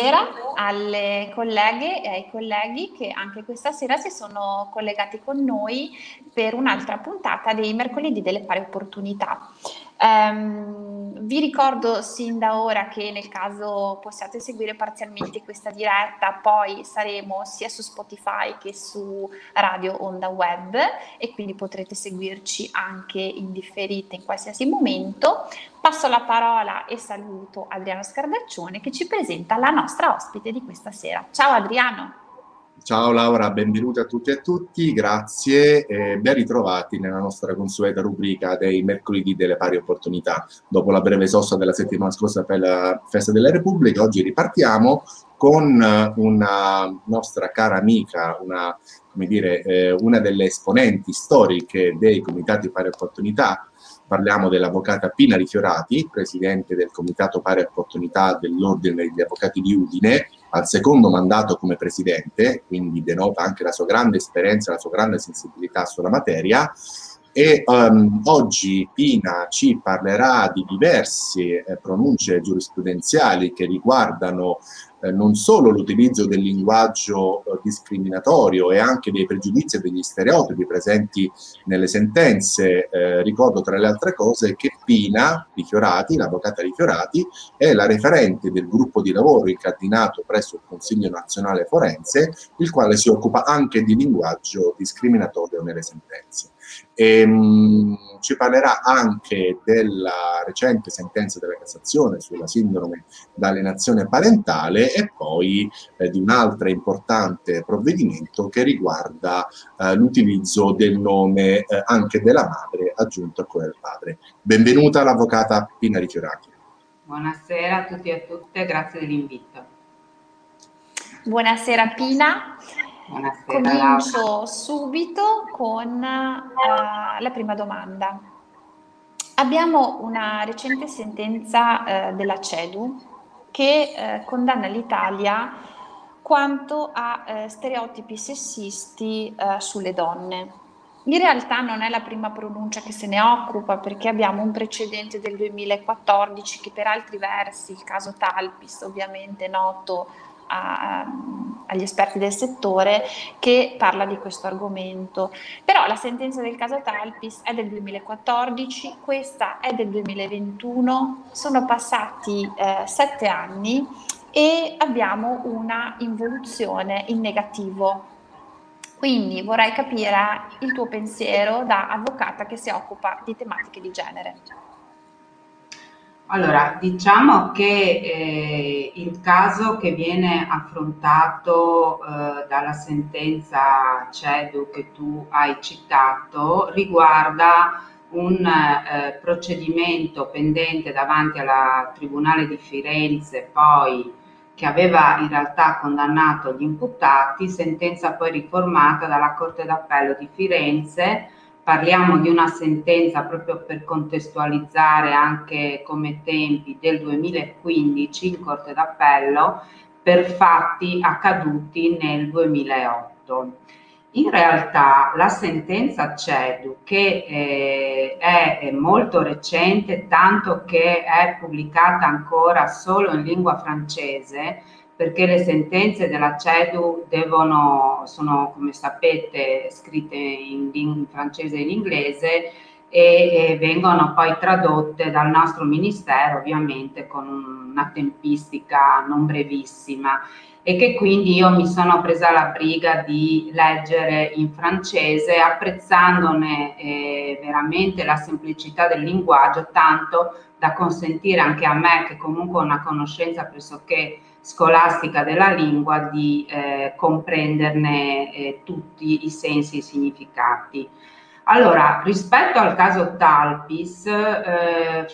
Buonasera alle colleghe e ai colleghi che anche questa sera si sono collegati con noi per un'altra puntata dei mercoledì delle pari opportunità. Vi ricordo sin da ora che nel caso possiate seguire parzialmente questa diretta, poi saremo sia su Spotify che su Radio Onda Web e quindi potrete seguirci anche in differita in qualsiasi momento. Passo la parola e saluto Adriano Scardaccione che ci presenta la nostra ospite di questa sera. Ciao Adriano! Ciao Laura, benvenuti a tutti e a tutti, grazie e ben ritrovati nella nostra consueta rubrica dei mercoledì delle pari opportunità. Dopo la breve sosta della settimana scorsa per la Festa della Repubblica, oggi ripartiamo con una nostra cara amica, una delle esponenti storiche dei comitati pari opportunità. Parliamo dell'avvocata Pina Rifiorati, presidente del comitato pari opportunità dell'Ordine degli Avvocati di Udine, al secondo mandato come presidente, quindi denota anche la sua grande esperienza, la sua grande sensibilità sulla materia. E oggi Pina ci parlerà di diverse pronunce giurisprudenziali che riguardano non solo l'utilizzo del linguaggio discriminatorio e anche dei pregiudizi e degli stereotipi presenti nelle sentenze. Ricordo tra le altre cose che Pina Rifiorati, l'avvocata Rifiorati, è la referente del gruppo di lavoro incardinato presso il Consiglio Nazionale Forense, il quale si occupa anche di linguaggio discriminatorio nelle sentenze. Ci parlerà anche della recente sentenza della Cassazione sulla sindrome d'alienazione parentale e poi di un altro importante provvedimento che riguarda l'utilizzo del nome anche della madre aggiunto a quello del padre. Benvenuta l'avvocata Pina Rifiorati. Buonasera a tutti e a tutte, grazie dell'invito. Buonasera Pina. Buonasera. Comincio subito con la prima domanda. Abbiamo una recente sentenza della CEDU che condanna l'Italia quanto a stereotipi sessisti sulle donne. In realtà non è la prima pronuncia che se ne occupa, perché abbiamo un precedente del 2014 che per altri versi, il caso Talpis, ovviamente noto agli esperti del settore, che parla di questo argomento. Però la sentenza del caso Talpis è del 2014, questa è del 2021, sono passati 7 anni e abbiamo una involuzione in negativo. Quindi vorrei capire il tuo pensiero da avvocata che si occupa di tematiche di genere. Allora, diciamo che il caso che viene affrontato dalla sentenza CEDU che tu hai citato riguarda un procedimento pendente davanti al Tribunale di Firenze, poi che aveva in realtà condannato gli imputati, sentenza poi riformata dalla Corte d'Appello di Firenze. Parliamo di una sentenza, proprio per contestualizzare anche come tempi, del 2015 in Corte d'Appello per fatti accaduti nel 2008. In realtà la sentenza CEDU, che è molto recente, tanto che è pubblicata ancora solo in lingua francese, perché le sentenze della CEDU sono, come sapete, scritte in francese e in inglese e vengono poi tradotte dal nostro ministero, ovviamente con una tempistica non brevissima, e che quindi io mi sono presa la briga di leggere in francese, apprezzandone veramente la semplicità del linguaggio, tanto da consentire anche a me, che comunque ho una conoscenza pressoché scolastica della lingua, di comprenderne tutti i sensi e i significati. Allora, rispetto al caso Talpis,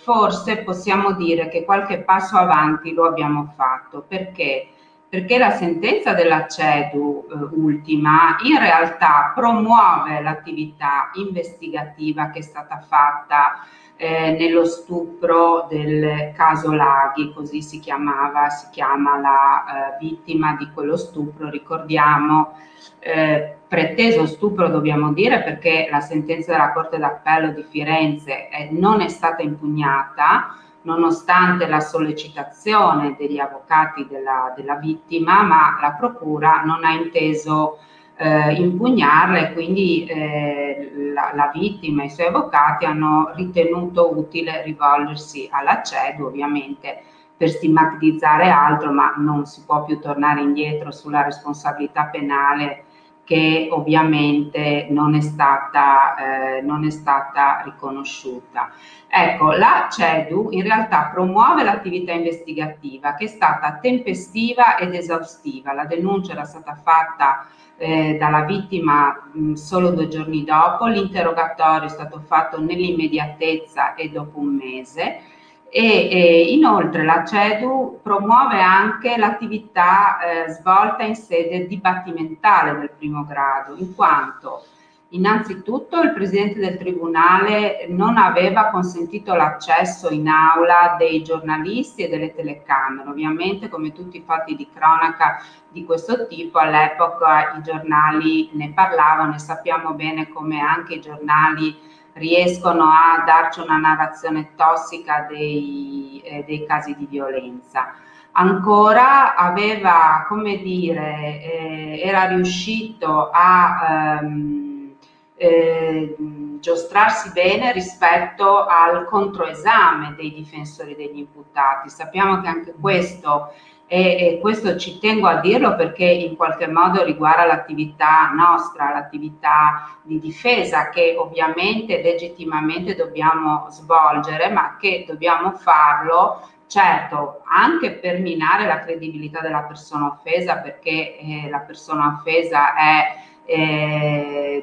forse possiamo dire che qualche passo avanti lo abbiamo fatto. Perché? Perché la sentenza della CEDU ultima in realtà promuove l'attività investigativa che è stata fatta nello stupro del caso Laghi, così si chiama la vittima di quello stupro, ricordiamo, preteso stupro dobbiamo dire, perché la sentenza della Corte d'Appello di Firenze non è stata impugnata, nonostante la sollecitazione degli avvocati della vittima, ma la procura non ha inteso impugnarla e quindi la vittima e i suoi avvocati hanno ritenuto utile rivolgersi alla CEDU, ovviamente per stigmatizzare altro, ma non si può più tornare indietro sulla responsabilità penale che ovviamente non è stata riconosciuta. Ecco, la CEDU in realtà promuove l'attività investigativa che è stata tempestiva ed esaustiva. La denuncia era stata fatta dalla vittima solo 2 giorni dopo, l'interrogatorio è stato fatto nell'immediatezza e dopo un mese. E inoltre la CEDU promuove anche l'attività svolta in sede dibattimentale del primo grado, in quanto innanzitutto il presidente del tribunale non aveva consentito l'accesso in aula dei giornalisti e delle telecamere. Ovviamente, come tutti i fatti di cronaca di questo tipo, all'epoca i giornali ne parlavano e sappiamo bene come anche i giornali riescono a darci una narrazione tossica dei casi di violenza. Ancora aveva, come dire, era riuscito a giostrarsi bene rispetto al controesame dei difensori degli imputati. Sappiamo che anche questo, e questo ci tengo a dirlo perché in qualche modo riguarda l'attività nostra, l'attività di difesa che ovviamente legittimamente dobbiamo svolgere, ma che dobbiamo farlo certo anche per minare la credibilità della persona offesa, perché la persona offesa è,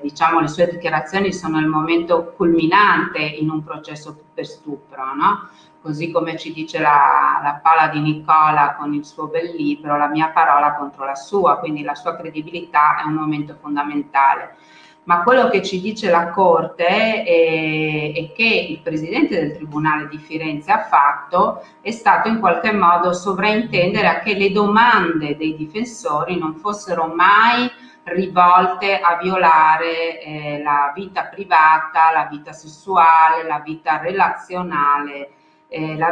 diciamo, le sue dichiarazioni sono il momento culminante in un processo per stupro, no? Così come ci dice la Paola di Nicola con il suo bel libro, la mia parola contro la sua, quindi la sua credibilità è un momento fondamentale. Ma quello che ci dice la Corte e che il Presidente del Tribunale di Firenze ha fatto è stato in qualche modo sovraintendere a che le domande dei difensori non fossero mai rivolte a violare la vita privata, la vita sessuale, la vita relazionale della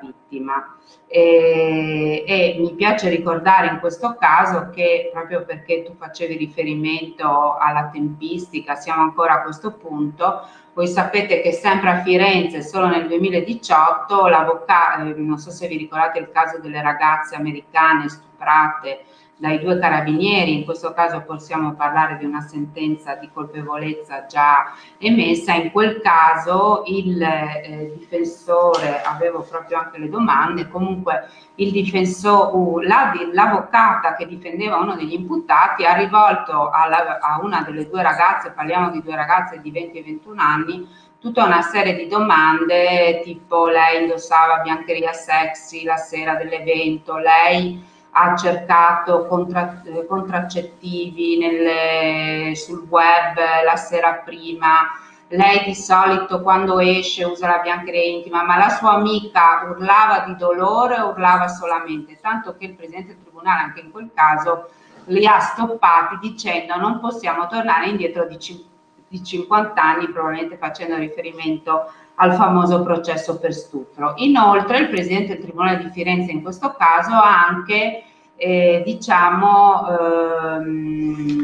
vittima. E mi piace ricordare in questo caso che, proprio perché tu facevi riferimento alla tempistica, siamo ancora a questo punto. Voi sapete che sempre a Firenze, solo nel 2018, non so se vi ricordate il caso delle ragazze americane stuprate dai 2 carabinieri, in questo caso possiamo parlare di una sentenza di colpevolezza già emessa. In quel caso il difensore, avevo proprio anche le domande, comunque il difensore, l'avvocata che difendeva uno degli imputati ha rivolto a una delle 2 ragazze, parliamo di 2 ragazze di 20 e 21 anni, tutta una serie di domande tipo: lei indossava biancheria sexy la sera dell'evento, lei ha cercato contraccettivi sul web la sera prima, lei di solito quando esce usa la biancheria intima, ma la sua amica urlava di dolore, urlava solamente, tanto che il presidente del tribunale anche in quel caso li ha stoppati dicendo: non possiamo tornare indietro di 50 anni, probabilmente facendo riferimento al famoso processo per stupro. Inoltre il presidente del Tribunale di Firenze in questo caso ha anche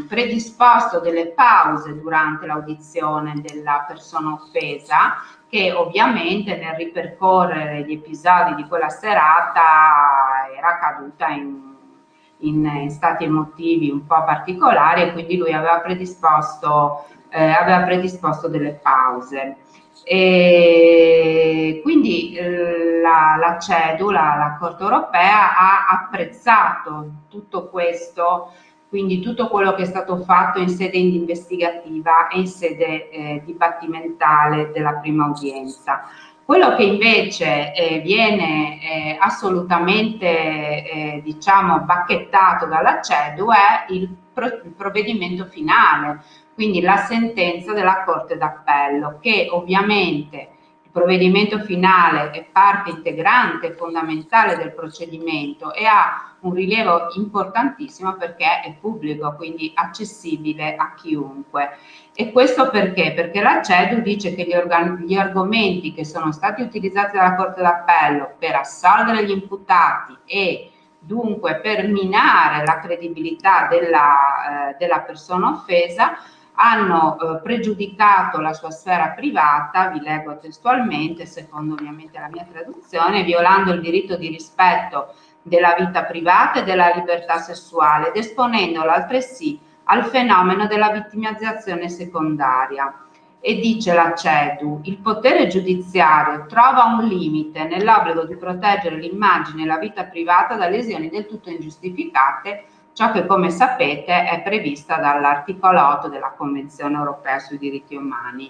predisposto delle pause durante l'audizione della persona offesa, che ovviamente nel ripercorrere gli episodi di quella serata era caduta in stati emotivi un po' particolari, e quindi lui aveva predisposto delle pause. E quindi la CEDU, la Corte europea, ha apprezzato tutto questo, quindi tutto quello che è stato fatto in sede investigativa e in sede dibattimentale della prima udienza. Quello che invece viene assolutamente diciamo bacchettato dalla CEDU è il provvedimento finale, quindi la sentenza della Corte d'Appello, che ovviamente il provvedimento finale è parte integrante e fondamentale del procedimento e ha un rilievo importantissimo perché è pubblico, quindi accessibile a chiunque. E questo perché? Perché la CEDU dice che gli argomenti che sono stati utilizzati dalla Corte d'Appello per assolvere gli imputati e dunque per minare la credibilità della persona offesa hanno pregiudicato la sua sfera privata, vi leggo testualmente, secondo ovviamente la mia traduzione, violando il diritto di rispetto della vita privata e della libertà sessuale ed esponendola altresì al fenomeno della vittimizzazione secondaria. E dice la CEDU, il potere giudiziario trova un limite nell'obbligo di proteggere l'immagine e la vita privata da lesioni del tutto ingiustificate, ciò che come sapete è prevista dall'articolo 8 della Convenzione Europea sui diritti umani.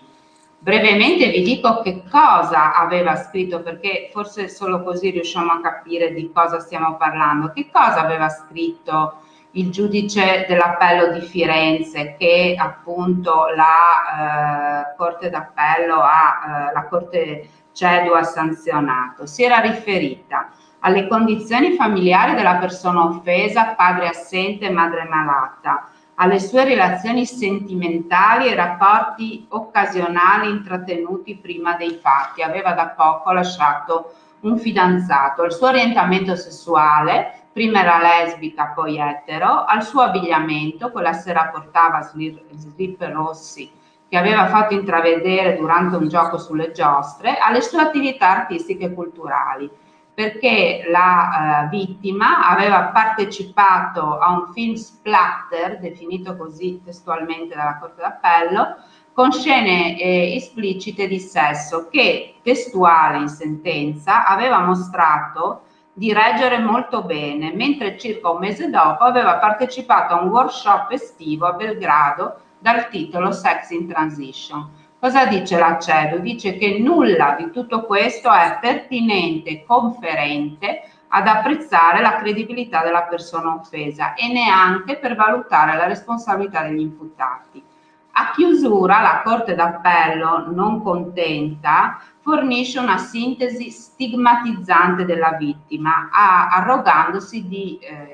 Brevemente vi dico che cosa aveva scritto, perché forse solo così riusciamo a capire di cosa stiamo parlando. Che cosa aveva scritto il giudice dell'appello di Firenze, che appunto la Corte d'Appello la Corte CEDU ha sanzionato, si era riferita alle condizioni familiari della persona offesa, padre assente, madre malata, alle sue relazioni sentimentali e rapporti occasionali intrattenuti prima dei fatti, aveva da poco lasciato un fidanzato, al suo orientamento sessuale, prima era lesbica, poi etero, al suo abbigliamento, quella sera portava slip rossi che aveva fatto intravedere durante un gioco sulle giostre, alle sue attività artistiche e culturali, perché la vittima aveva partecipato a un film splatter, definito così testualmente dalla Corte d'Appello, con scene esplicite di sesso che, testuale in sentenza, aveva mostrato di reggere molto bene, mentre circa un mese dopo aveva partecipato a un workshop estivo a Belgrado dal titolo Sex in Transition. Cosa dice la CEDU? Dice che nulla di tutto questo è pertinente e conferente ad apprezzare la credibilità della persona offesa e neanche per valutare la responsabilità degli imputati. A chiusura la Corte d'Appello, non contenta, fornisce una sintesi stigmatizzante della vittima, arrogandosi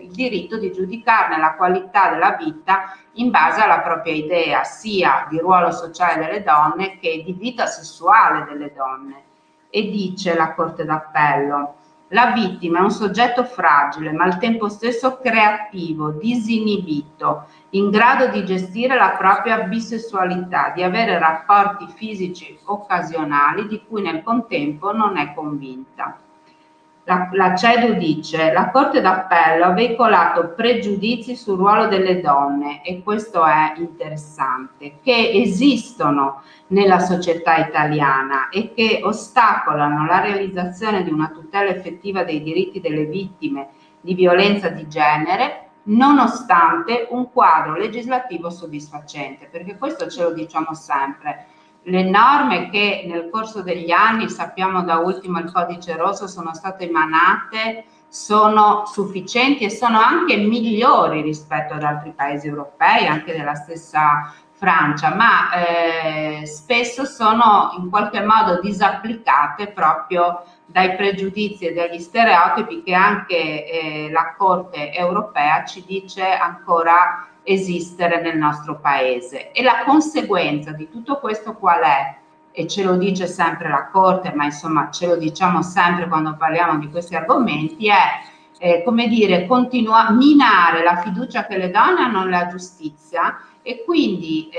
il diritto di giudicarne la qualità della vita in base alla propria idea, sia di ruolo sociale delle donne che di vita sessuale delle donne. E dice la Corte d'Appello, la vittima è un soggetto fragile, ma al tempo stesso creativo, disinibito, in grado di gestire la propria bisessualità, di avere rapporti fisici occasionali di cui nel contempo non è convinta. La CEDU dice, la Corte d'Appello ha veicolato pregiudizi sul ruolo delle donne, e questo è interessante, che esistono nella società italiana e che ostacolano la realizzazione di una tutela effettiva dei diritti delle vittime di violenza di genere, nonostante un quadro legislativo soddisfacente, perché questo ce lo diciamo sempre. Le norme che nel corso degli anni, sappiamo da ultimo il codice rosso, sono state emanate, sono sufficienti e sono anche migliori rispetto ad altri paesi europei, anche della stessa Francia, ma spesso sono in qualche modo disapplicate proprio dai pregiudizi e dagli stereotipi che anche la Corte europea ci dice ancora esistere nel nostro paese. E la conseguenza di tutto questo qual è? E ce lo dice sempre la Corte, ma insomma ce lo diciamo sempre quando parliamo di questi argomenti, è come dire, continua a minare la fiducia che le donne hanno nella giustizia e quindi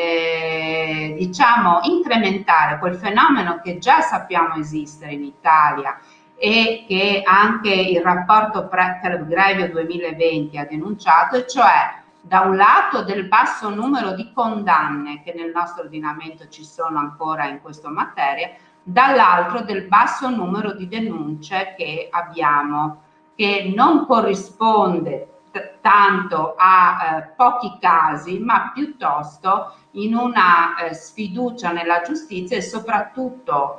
diciamo incrementare quel fenomeno che già sappiamo esistere in Italia e che anche il rapporto Grevio 2020 ha denunciato, e cioè da un lato del basso numero di condanne che nel nostro ordinamento ci sono ancora in questa materia, dall'altro del basso numero di denunce che abbiamo, che non corrisponde tanto a pochi casi, ma piuttosto in una sfiducia nella giustizia e soprattutto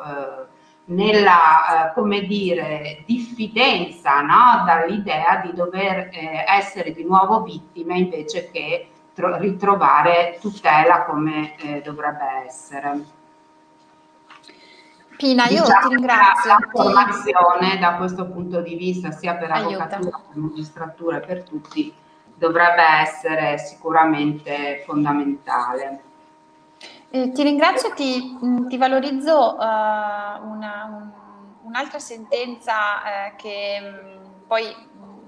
nella come dire, diffidenza, no? Dall'idea di dover essere di nuovo vittime invece che ritrovare tutela come dovrebbe essere. Pina, io ti ringrazio. La formazione da questo punto di vista, sia per avvocatura, per magistratura, per tutti, dovrebbe essere sicuramente fondamentale. Ti ringrazio, ti valorizzo un'altra sentenza che poi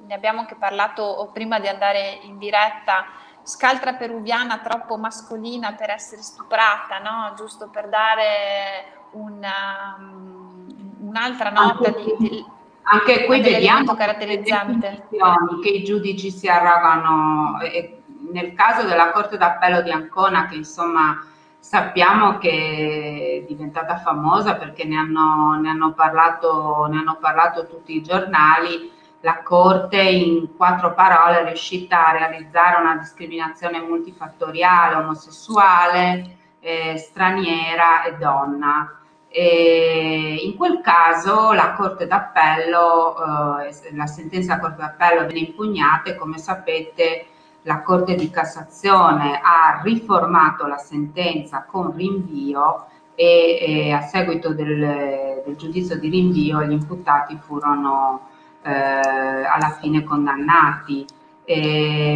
ne abbiamo anche parlato prima di andare in diretta. Scaltra peruviana troppo mascolina per essere stuprata, no? Giusto per dare un'altra nota anche qui vediamo caratterizzante che i giudici si arrogano. Nel caso della Corte d'Appello di Ancona, che insomma sappiamo che è diventata famosa perché ne hanno parlato tutti i giornali, la Corte in 4 parole è riuscita a realizzare una discriminazione multifattoriale, omosessuale, straniera e donna. E in quel caso la Corte d'Appello, la sentenza della Corte d'Appello viene impugnata e, come sapete, la Corte di Cassazione ha riformato la sentenza con rinvio e a seguito del giudizio di rinvio gli imputati furono alla fine condannati.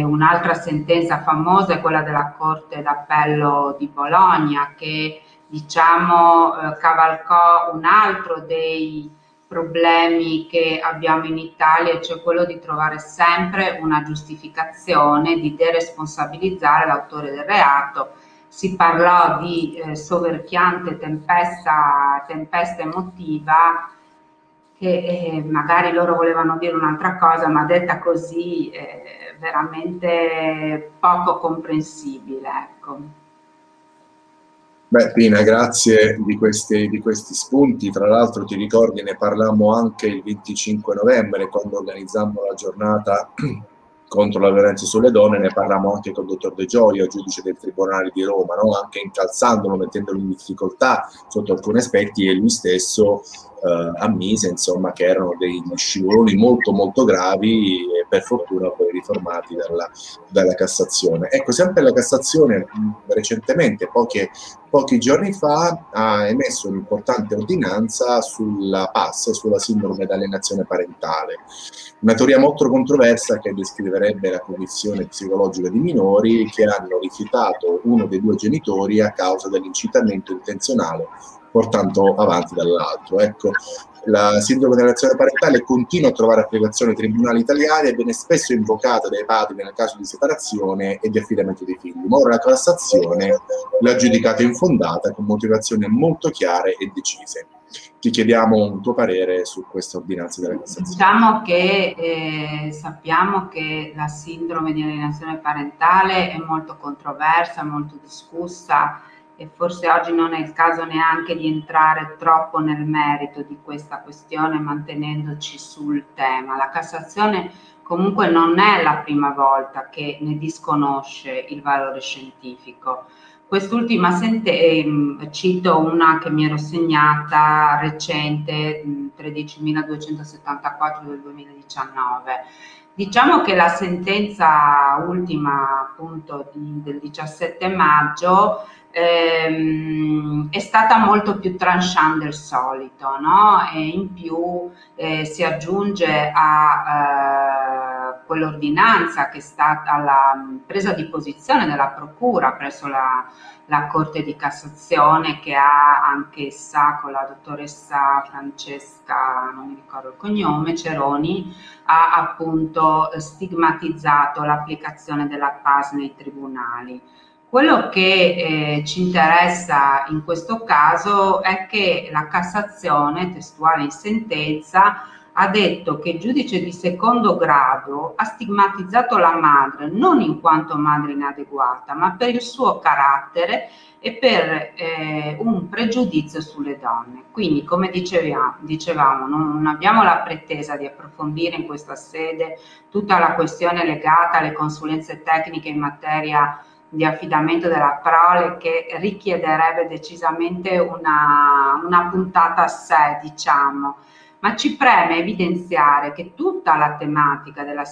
Un'altra sentenza famosa è quella della Corte d'Appello di Bologna, che diciamo cavalcò un altro dei problemi che abbiamo in Italia, cioè quello di trovare sempre una giustificazione, di deresponsabilizzare l'autore del reato. Si parlò di soverchiante tempesta emotiva, che magari loro volevano dire un'altra cosa, ma detta così è veramente poco comprensibile. Ecco. Beh, Pina, grazie di questi spunti. Tra l'altro, ti ricordi, ne parlammo anche il 25 novembre, quando organizzammo la giornata contro la violenza sulle donne, ne parlammo anche con il dottor De Gioia, giudice del Tribunale di Roma, no? Anche incalzandolo, mettendolo in difficoltà sotto alcuni aspetti, e lui stesso ammise insomma che erano degli scivoloni molto molto gravi, e per fortuna poi riformati dalla Cassazione. Ecco, sempre la Cassazione recentemente, pochi giorni fa, ha emesso un'importante ordinanza sulla PAS, sulla sindrome d'alienazione parentale, una teoria molto controversa che descriverebbe la condizione psicologica di minori che hanno rifiutato uno dei due genitori a causa dell'incitamento intenzionale portando avanti dall'altro. Ecco, la sindrome dell'alienazione parentale continua a trovare applicazione ai tribunali italiani e viene spesso invocata dai padri nel caso di separazione e di affidamento dei figli, ma ora la Cassazione l'ha giudicata infondata con motivazioni molto chiare e decise. Ti chiediamo un tuo parere su questa ordinanza della Cassazione. Diciamo che sappiamo che la sindrome di alienazione parentale è molto controversa, molto discussa, e forse oggi non è il caso neanche di entrare troppo nel merito di questa questione, mantenendoci sul tema. La Cassazione comunque non è la prima volta che ne disconosce il valore scientifico. Quest'ultima sentenza, cito una che mi ero segnata recente, 13.274 del 2019. Diciamo che la sentenza ultima, appunto, del 17 maggio è stata molto più tranchant del solito, no? E in più si aggiunge a quell'ordinanza che è stata la presa di posizione della procura presso la Corte di Cassazione, che ha anch'essa, con la dottoressa Francesca, non mi ricordo il cognome, Ceroni, ha appunto stigmatizzato l'applicazione della PAS nei tribunali. Quello che ci interessa in questo caso è che la Cassazione, testuale in sentenza, ha detto che il giudice di secondo grado ha stigmatizzato la madre non in quanto madre inadeguata, ma per il suo carattere e per un pregiudizio sulle donne. Quindi, come dicevamo, non abbiamo la pretesa di approfondire in questa sede tutta la questione legata alle consulenze tecniche in materia di affidamento della prole, che richiederebbe decisamente una puntata a sé, diciamo, ma ci preme evidenziare che tutta la tematica della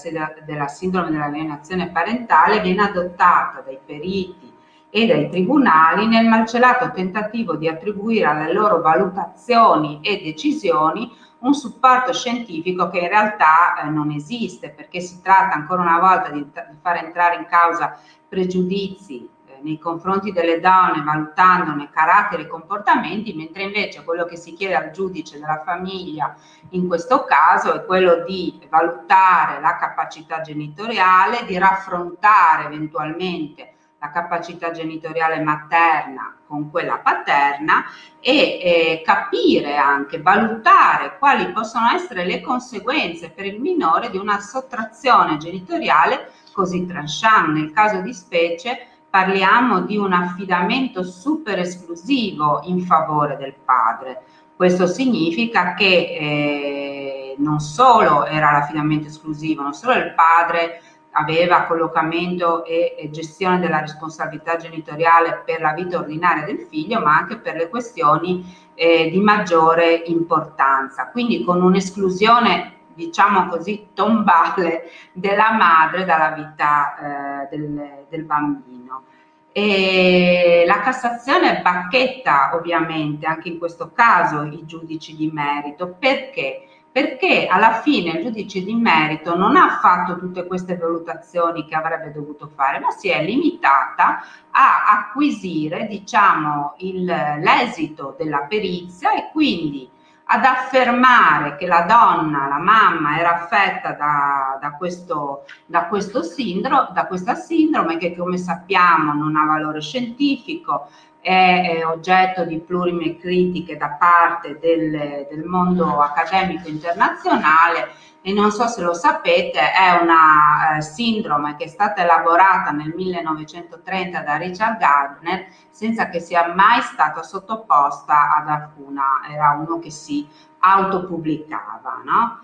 sindrome dell'alienazione parentale viene adottata dai periti e dai tribunali nel malcelato tentativo di attribuire alle loro valutazioni e decisioni un supporto scientifico che in realtà non esiste, perché si tratta ancora una volta di far entrare in causa pregiudizi nei confronti delle donne, valutandone caratteri e comportamenti, mentre invece quello che si chiede al giudice della famiglia in questo caso è quello di valutare la capacità genitoriale, di raffrontare eventualmente la capacità genitoriale materna con quella paterna e capire anche, valutare quali possono essere le conseguenze per il minore di una sottrazione genitoriale così tranchant. Nel caso di specie parliamo di un affidamento super esclusivo in favore del padre. Questo significa che non solo era l'affidamento esclusivo, non solo il padre aveva collocamento e gestione della responsabilità genitoriale per la vita ordinaria del figlio, ma anche per le questioni di maggiore importanza, quindi con un'esclusione, diciamo così, tombale della madre dalla vita del bambino. E la Cassazione bacchetta ovviamente anche in questo caso i giudici di merito. Perché? Perché alla fine il giudice di merito non ha fatto tutte queste valutazioni che avrebbe dovuto fare, ma si è limitata a acquisire, diciamo, l'esito della perizia e quindi ad affermare che la donna, la mamma, era affetta da questa sindrome che, come sappiamo, non ha valore scientifico, è oggetto di plurime critiche da parte del mondo accademico internazionale e non so se lo sapete, è una sindrome che è stata elaborata nel 1930 da Richard Gardner senza che sia mai stata sottoposta ad alcuna, era uno che si autopubblicava, no?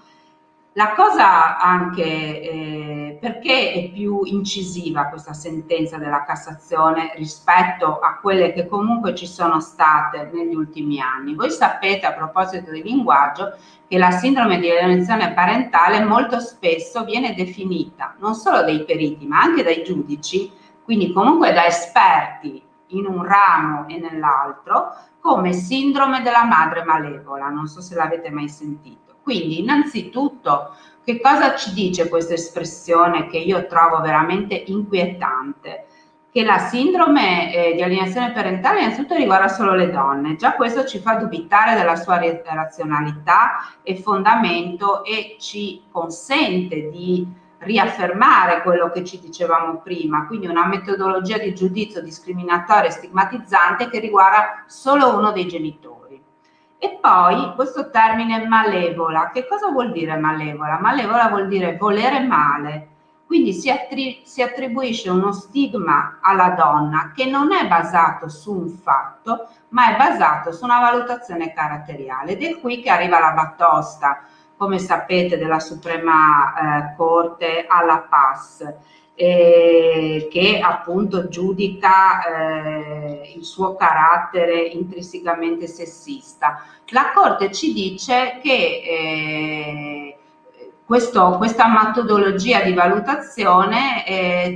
La cosa anche, perché è più incisiva questa sentenza della Cassazione rispetto a quelle che comunque ci sono state negli ultimi anni? Voi sapete, a proposito di linguaggio, che la sindrome di alienazione parentale molto spesso viene definita non solo dai periti ma anche dai giudici, quindi comunque da esperti in un ramo e nell'altro, come sindrome della madre malevola, non so se l'avete mai sentito. Quindi innanzitutto che cosa ci dice questa espressione che io trovo veramente inquietante? Che la sindrome di alienazione parentale innanzitutto riguarda solo le donne, già questo ci fa dubitare della sua razionalità e fondamento e ci consente di riaffermare quello che ci dicevamo prima, quindi una metodologia di giudizio discriminatoria e stigmatizzante che riguarda solo uno dei genitori. E poi questo termine malevola, che cosa vuol dire malevola? Malevola vuol dire volere male, quindi si attribuisce uno stigma alla donna che non è basato su un fatto, ma è basato su una valutazione caratteriale, ed è qui che arriva la batosta, come sapete, della Suprema Corte alla PAS, che appunto giudica il suo carattere intrinsecamente sessista. La Corte ci dice che questa metodologia di valutazione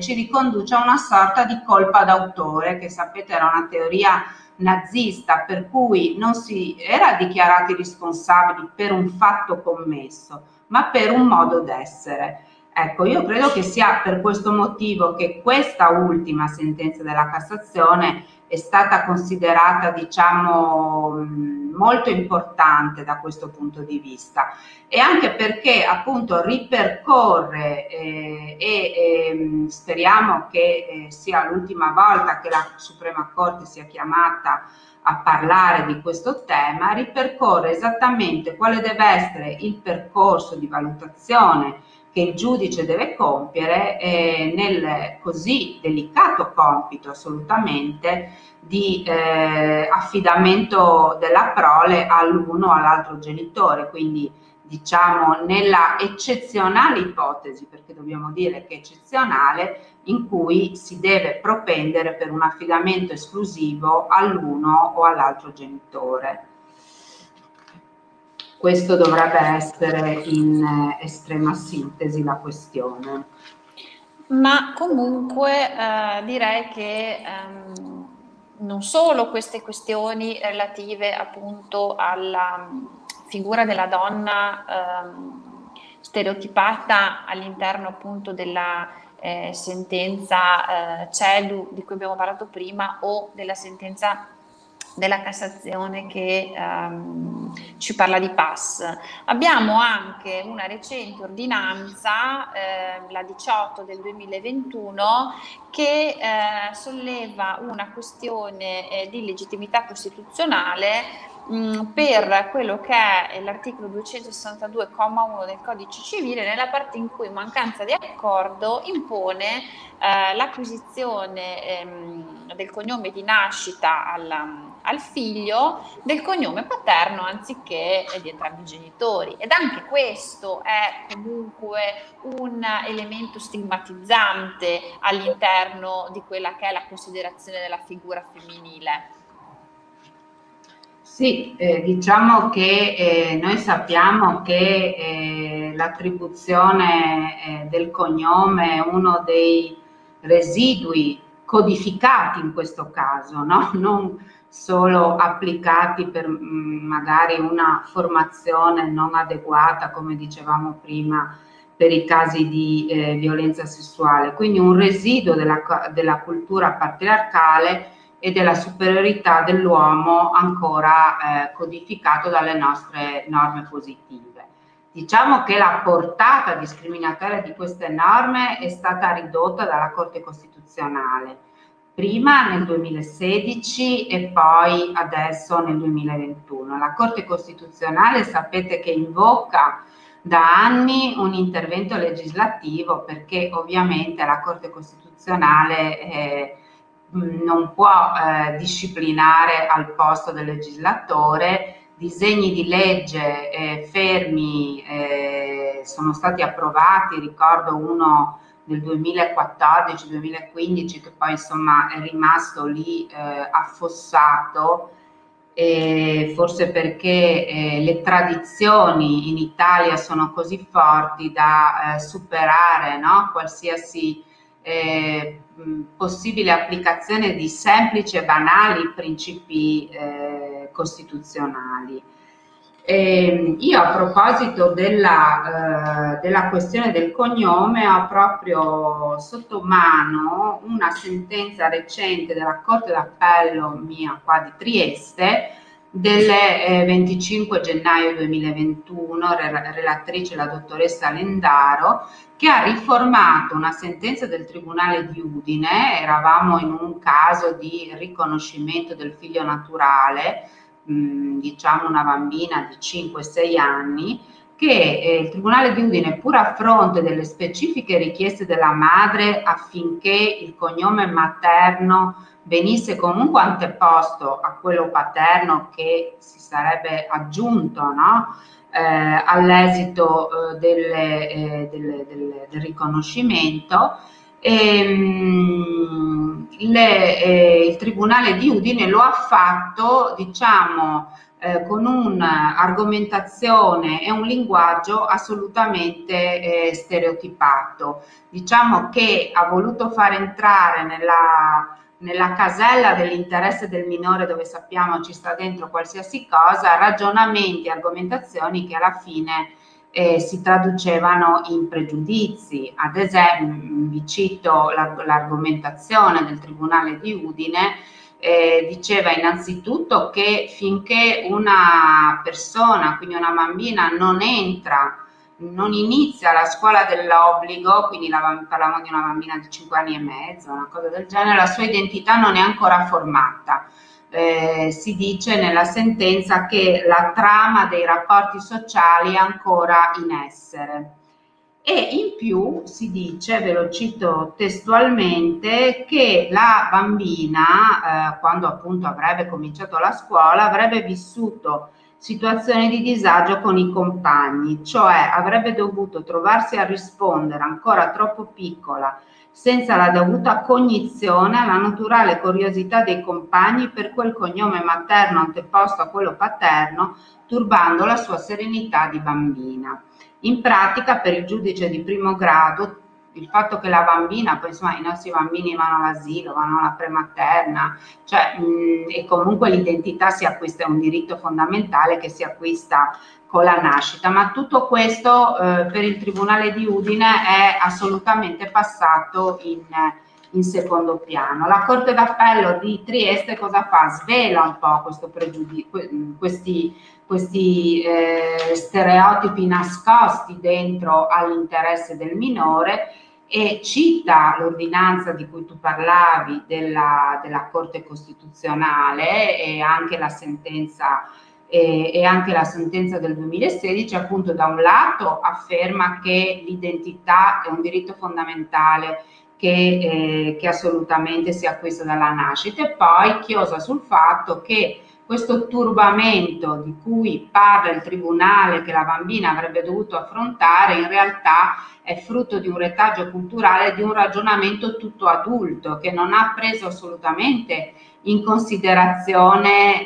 ci riconduce a una sorta di colpa d'autore, che sapete era una teoria nazista, per cui non si era dichiarati responsabili per un fatto commesso, ma per un modo d'essere. Ecco, io credo che sia per questo motivo che questa ultima sentenza della Cassazione è stata considerata, diciamo, molto importante da questo punto di vista, e anche perché appunto ripercorre speriamo che sia l'ultima volta che la Suprema Corte sia chiamata a parlare di questo tema, ripercorre esattamente quale deve essere il percorso di valutazione che il giudice deve compiere nel così delicato compito assolutamente di affidamento della prole all'uno o all'altro genitore, quindi diciamo nella eccezionale ipotesi, perché dobbiamo dire che è eccezionale, in cui si deve propendere per un affidamento esclusivo all'uno o all'altro genitore. Questo dovrebbe essere in estrema sintesi la questione. ma comunque direi che non solo queste questioni relative appunto alla figura della donna stereotipata all'interno appunto della sentenza CEDU di cui abbiamo parlato prima, o della sentenza della Cassazione che ci parla di PAS. Abbiamo anche una recente ordinanza, la 18 del 2021, che solleva una questione di legittimità costituzionale per quello che è l'articolo 262,1 del Codice Civile, nella parte in cui mancanza di accordo impone l'acquisizione del cognome di nascita al figlio del cognome paterno anziché di entrambi i genitori. Ed anche questo è comunque un elemento stigmatizzante all'interno di quella che è la considerazione della figura femminile. Sì, diciamo che noi sappiamo che l'attribuzione del cognome è uno dei residui codificati in questo caso, no? Non solo applicati per magari una formazione non adeguata, come dicevamo prima, per i casi di violenza sessuale. Quindi un residuo della cultura patriarcale e della superiorità dell'uomo ancora codificato dalle nostre norme positive. Diciamo che la portata discriminatoria di queste norme è stata ridotta dalla Corte Costituzionale, prima nel 2016 e poi adesso nel 2021. La Corte Costituzionale sapete che invoca da anni un intervento legislativo, perché ovviamente la Corte Costituzionale non può disciplinare al posto del legislatore. Disegni di legge fermi sono stati approvati, ricordo uno del 2014-2015 che poi insomma è rimasto lì affossato, forse perché le tradizioni in Italia sono così forti da superare, no? Qualsiasi possibile applicazione di semplici e banali principi costituzionali. Io a proposito della questione del cognome ho proprio sotto mano una sentenza recente della Corte d'Appello qua di Trieste del 25 gennaio 2021, relatrice la dottoressa Lendaro, che ha riformato una sentenza del Tribunale di Udine. Eravamo in un caso di riconoscimento del figlio naturale, diciamo una bambina di 5-6 anni, che il Tribunale di Udine, pur a fronte delle specifiche richieste della madre affinché il cognome materno venisse comunque anteposto a quello paterno che si sarebbe aggiunto, no? All'esito del riconoscimento, il Tribunale di Udine lo ha fatto, diciamo, con un'argomentazione e un linguaggio assolutamente stereotipato. Diciamo che ha voluto far entrare nella casella dell'interesse del minore, dove sappiamo ci sta dentro qualsiasi cosa, ragionamenti e argomentazioni che alla fine si traducevano in pregiudizi. Ad esempio, vi cito l'argomentazione del Tribunale di Udine, diceva innanzitutto che finché una persona, quindi una bambina, non inizia la scuola dell'obbligo, quindi parlavamo di una bambina di 5 anni e mezzo, una cosa del genere, la sua identità non è ancora formata. Si dice nella sentenza che la trama dei rapporti sociali è ancora in essere. E in più si dice, ve lo cito testualmente, che la bambina, quando appunto avrebbe cominciato la scuola, avrebbe vissuto situazioni di disagio con i compagni, cioè avrebbe dovuto trovarsi a rispondere ancora troppo piccola, senza la dovuta cognizione, alla naturale curiosità dei compagni per quel cognome materno anteposto a quello paterno, turbando la sua serenità di bambina. In pratica, per il giudice di primo grado, il fatto che la bambina, poi insomma i nostri bambini vanno all'asilo, vanno alla prematerna, cioè, e comunque l'identità si acquista, è un diritto fondamentale che si acquista con la nascita, ma tutto questo per il Tribunale di Udine è assolutamente passato in secondo piano. La Corte d'Appello di Trieste cosa fa? Svela un po' questo questi stereotipi nascosti dentro all'interesse del minore e cita l'ordinanza di cui tu parlavi della Corte Costituzionale e anche la sentenza del 2016, appunto, da un lato afferma che l'identità è un diritto fondamentale che assolutamente si acquista dalla nascita, e poi chiosa sul fatto che questo turbamento di cui parla il tribunale, che la bambina avrebbe dovuto affrontare, in realtà è frutto di un retaggio culturale, di un ragionamento tutto adulto che non ha preso assolutamente in considerazione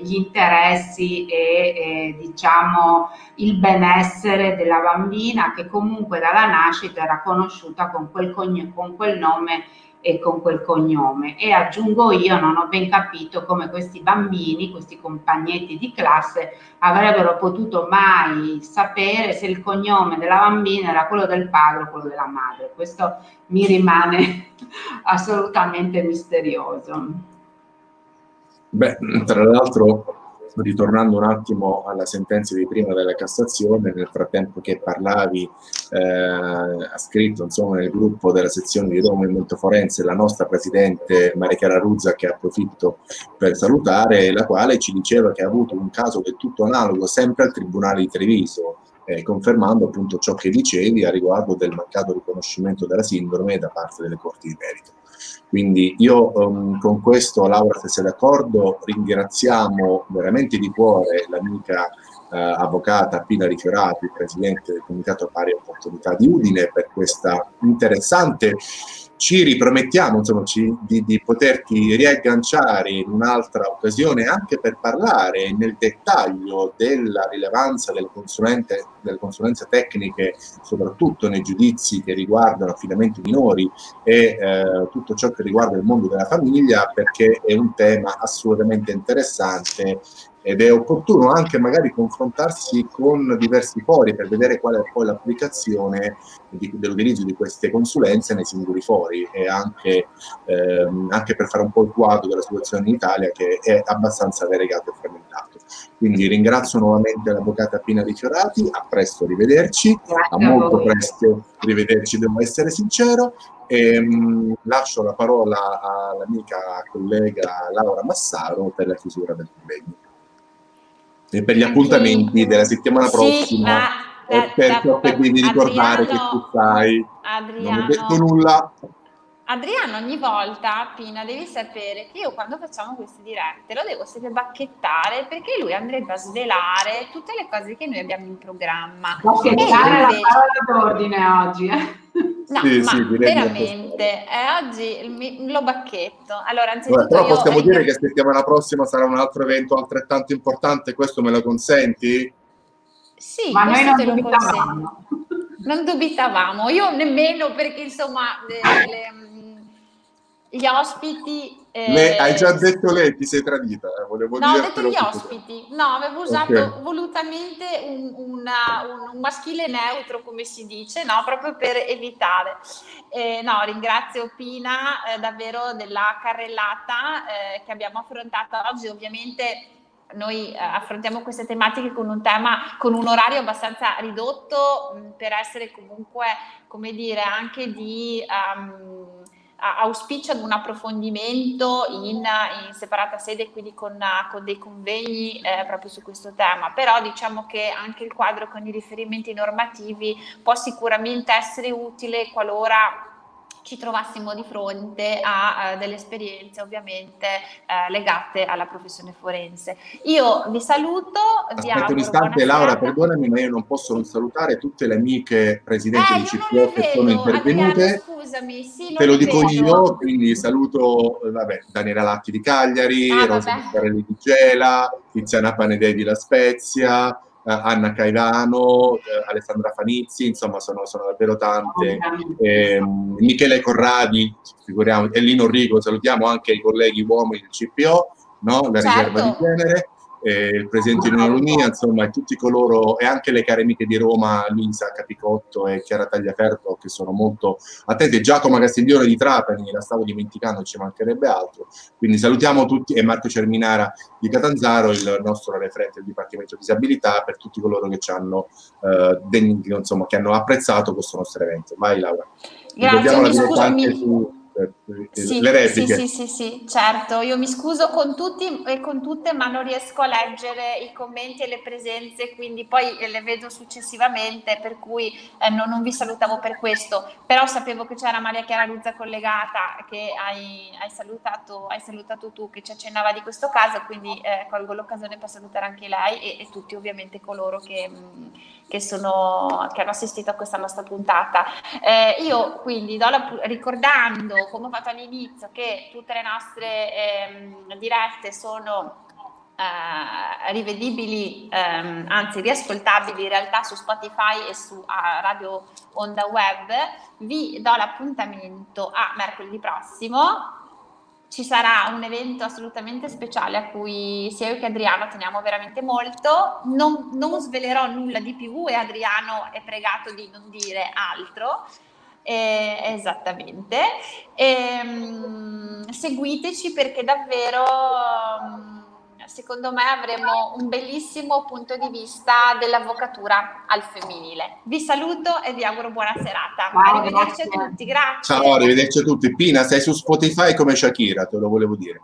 gli interessi e diciamo il benessere della bambina, che comunque dalla nascita era conosciuta con quel nome e con quel cognome. E aggiungo io, non ho ben capito come questi bambini, questi compagnetti di classe, avrebbero potuto mai sapere se il cognome della bambina era quello del padre o quello della madre. Questo mi rimane assolutamente misterioso. Beh, tra l'altro, ritornando un attimo alla sentenza di prima della Cassazione, nel frattempo che parlavi ha scritto, insomma, nel gruppo della sezione di Roma del Movimento Forense la nostra presidente Mari Chiara Ruzza, che approfitto per salutare, la quale ci diceva che ha avuto un caso del tutto analogo sempre al Tribunale di Treviso, confermando appunto ciò che dicevi a riguardo del mancato riconoscimento della sindrome da parte delle corti di merito. Quindi io con questo, Laura, se sei d'accordo, ringraziamo veramente di cuore l'amica avvocata Pina Rifiorati, presidente del Comitato Pari Opportunità di Udine, per questa interessante. Ci ripromettiamo, insomma, di poterti riagganciare in un'altra occasione anche per parlare nel dettaglio della rilevanza delle consulenze tecniche, soprattutto nei giudizi che riguardano affidamenti minori e tutto ciò che riguarda il mondo della famiglia, perché è un tema assolutamente interessante ed è opportuno anche magari confrontarsi con diversi fori per vedere qual è poi l'applicazione dell'utilizzo di queste consulenze nei singoli fori, e anche per fare un po' il quadro della situazione in Italia, che è abbastanza variegato e frammentato. Quindi ringrazio nuovamente l'avvocata Pina Rifiorati, a presto, rivederci. Grazie a molto presto, rivederci, devo essere sincero. Lascio la parola all'amica collega Laura Massaro per la chiusura del convegno e per gli appuntamenti della settimana prossima, e per quindi ricordare Adriano, che tu sai, non ho detto nulla. Adriano, ogni volta, Pina, devi sapere che io quando facciamo queste dirette lo devo sempre bacchettare, perché lui andrebbe a svelare tutte le cose che noi abbiamo in programma. Bacchettare la parola d'ordine oggi, No, sì, ma sì, veramente oggi lo bacchetto. Allora, anzitutto, però possiamo dire che settimana prossima sarà un altro evento altrettanto importante, questo me lo consenti? Sì, ma noi non dubitavamo. Non dubitavamo, io nemmeno, perché insomma gli ospiti... hai già detto lei, ti sei tradita. No, ho detto gli ospiti. No, avevo usato volutamente un maschile neutro, come si dice, no, proprio per evitare. No, ringrazio Pina davvero della carrellata che abbiamo affrontato oggi. Ovviamente noi affrontiamo queste tematiche con un orario abbastanza ridotto, per essere comunque, come dire, anche di... auspicio ad un approfondimento in separata sede, quindi con dei convegni proprio su questo tema, però diciamo che anche il quadro con i riferimenti normativi può sicuramente essere utile qualora ci trovassimo di fronte a delle esperienze ovviamente legate alla professione forense. Io vi saluto. Aspetta un istante, Laura, perdonami, ma io non posso non salutare tutte le amiche presidenti di CPO che sono intervenute. Adriano, scusami, sì, te lo dico io, quindi saluto Daniela Latti di Cagliari, Rosa Carelli di Gela, Tiziana Panedei di La Spezia, Anna Caivano, Alessandra Fanizzi, insomma sono davvero tante, Michele Corradi, figuriamo, e Lino Rigo, salutiamo anche i colleghi uomini del CPO, no? La riserva di genere, il presidente di Un'Alunnia, insomma tutti coloro, e anche le care amiche di Roma, Luisa Capicotto e Chiara Tagliaferro, che sono molto attenti, Giacomo Castiglione di Trapani, la stavo dimenticando, ci mancherebbe altro, quindi salutiamo tutti, e Marco Cerminara di Catanzaro, il nostro referente del Dipartimento Disabilità, per tutti coloro che ci hanno insomma, che hanno apprezzato questo nostro evento. Vai Laura. Grazie, mi scuso. Sì, le repliche. Sì, certo, io mi scuso con tutti e con tutte, ma non riesco a leggere i commenti e le presenze, quindi poi le vedo successivamente, per cui non vi salutavo per questo, però sapevo che c'era Maria Chiara Ruzza collegata, che hai salutato tu, che ci accennava di questo caso, quindi colgo l'occasione per salutare anche lei e tutti ovviamente coloro che hanno assistito a questa nostra puntata. Io quindi ricordando, come ho fatto all'inizio, che tutte le nostre dirette sono rivedibili, anzi riascoltabili in realtà, su Spotify e su Radio Onda Web. Vi do l'appuntamento a mercoledì prossimo. Ci sarà un evento assolutamente speciale a cui sia io che Adriano teniamo veramente molto. Non svelerò nulla di più e Adriano è pregato di non dire altro. Esattamente, seguiteci, perché davvero secondo me avremo un bellissimo punto di vista dell'avvocatura al femminile. Vi saluto e vi auguro buona serata. Ciao, arrivederci a tutti, grazie. Ciao, arrivederci a tutti. Pina, sei su Spotify come Shakira, te lo volevo dire.